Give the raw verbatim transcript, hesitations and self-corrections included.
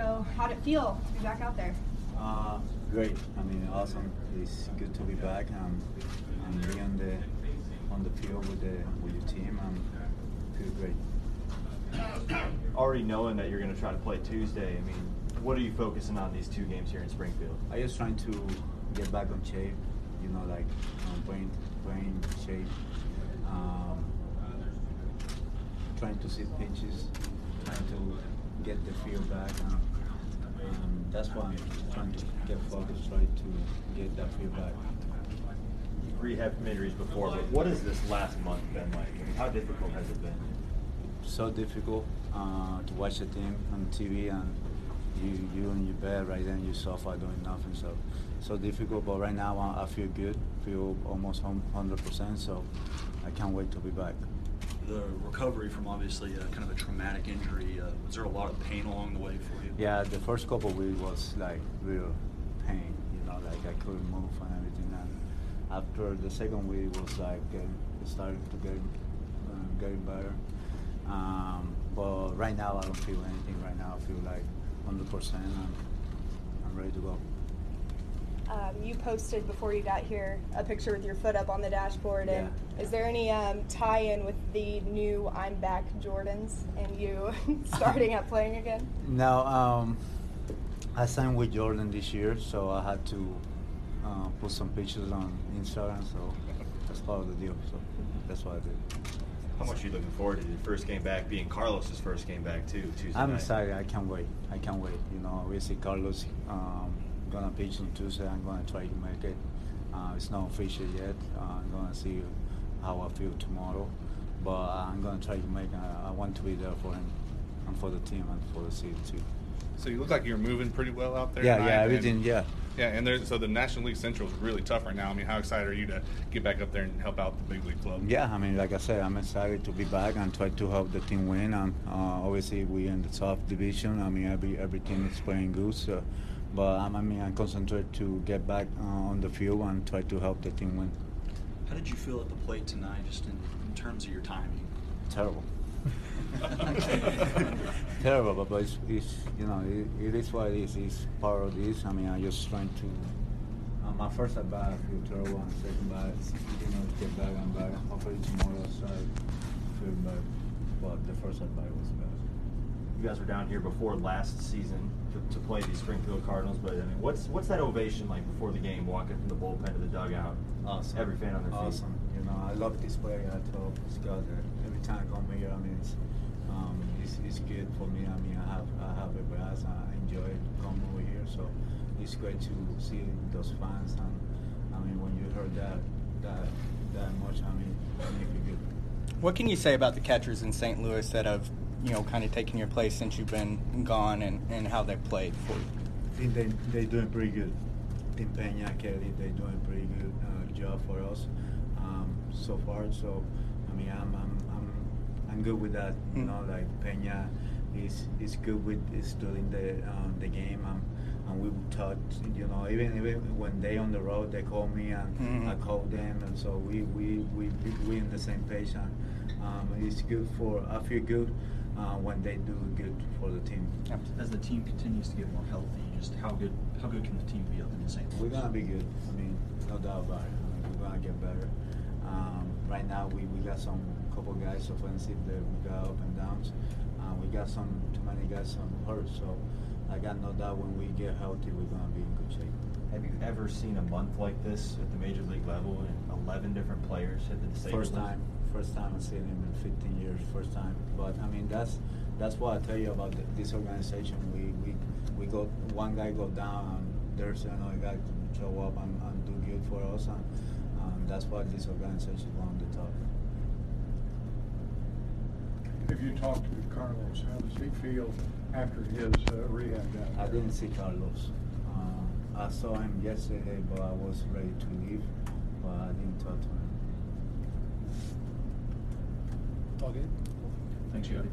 So how'd it feel to be back out there? Uh, great. I mean, awesome. It's good to be back and, and being on the on the field with the with your team. Um, feel great. Already knowing that you're going to try to play Tuesday. I mean, what are you focusing on these two games here in Springfield? I'm just trying to get back on shape. You know, like um, playing playing shape. Um, trying to see pitches. Trying to get the field back, um, um, that's why I'm trying to get focused, right, to get that field back. You've rehabbed from injuries before, but what has this last month been like? I mean, how difficult has it been? So difficult uh, to watch the team on T V, and you you in your bed right then, you sofa doing nothing, so so difficult, but right now I, I feel good, feel almost one hundred percent, so I can't wait to be back. The recovery from obviously a, kind of a traumatic injury, uh, was there a lot of pain along the way for you? Yeah, the first couple of weeks was like real pain, you know, like I couldn't move and everything. And after the second week was like getting, starting to get um, getting better. Um, but right now I don't feel anything. Right now I feel like one hundred percent. I'm, I'm ready to go. Um, you posted before you got here a picture with your foot up on the dashboard. Yeah. And is there any um, tie-in with the new I'm Back Jordans and you starting up playing again? No, um, I signed with Jordan this year, so I had to uh, put some pictures on Instagram. So that's part of the deal. So that's what I did. How much are you looking forward to your first game back being Carlos's first game back too? Tuesday I'm night. excited. I can't wait. I can't wait. You know, we see Carlos. Um, Gonna pitch on Tuesday. I'm gonna try to make it. Uh, it's not official yet. Uh, I'm gonna see how I feel tomorrow, but I'm gonna try to make. Uh, I want to be there for him and for the team and for the city too. So you look like you're moving pretty well out there. Yeah, tonight. yeah, everything. And, yeah, yeah, and there's so the National League Central is really tough right now. I mean, how excited are you to get back up there and help out the big league club? Yeah, I mean, like I said, I'm excited to be back and try to help the team win. And uh, obviously, we in the top division. I mean, every every team is playing good. So. But um, I mean, I concentrate to get back uh, on the field and try to help the team win. How did you feel at the plate tonight, just in, in terms of your timing? Terrible. Terrible, but, but it's, it's you know it, it is what it is. It's part of this. I mean, I'm just trying to. Um, my first at bat, I feel terrible, and second bat, you know, get back and back. Hopefully tomorrow, so I feel better. But the first at bat was bad. You guys were down here before last season to, to play the Springfield Cardinals, but I mean, what's what's that ovation like before the game, walking from the bullpen to the dugout? Awesome. Every fan on their feet. Awesome. You know, I love this player. I told Scott that every time I come here, I mean, it's, um, it's it's good for me. I mean, I have I have a blast. I enjoy coming over here, so it's great to see those fans. And I mean, when you heard that that that much, I mean, it made me good. What can you say about the catchers in Saint Louis that have, you know, kind of taking your place since you've been gone, and, and how they played for you? I think they they doing pretty good. I think Peña, Kelly, they doing pretty good uh, job for us um, so far. So I mean, I'm I'm I'm, I'm good with that. You mm. know, like Peña is is good with is doing the um, the game. Um, and we talk. You know, even even when they on the road, they call me and mm-hmm. I call them, and so we we we we in the same page. And um, it's good for I feel good. Uh, when they do good for the team. As the team continues to get more healthy, just how good how good can the team be up in the Saint Louis? We're gonna be good. I mean, no doubt about it. I mean, we're gonna get better. Um, right now, we, we got some couple guys offensive that we got up and downs. Uh, we got some too many guys on hurt. So I got no doubt when we get healthy, we're gonna be in good shape. Have you ever seen a month like this at the major league level and eleven different players hit the same? First time. First time I've seen him in fifteen years, first time. But I mean, that's that's what I tell you about the, this organization. We we we go one guy go down, and there's another guy to show up and, and do good for us, and um, that's why this organization is on the top. Have you talked to Carlos? How does he feel after his uh, rehab? I didn't see Carlos. Uh, I saw him yesterday, but I was ready to leave, but I didn't talk to him. All good. Thanks, Jody.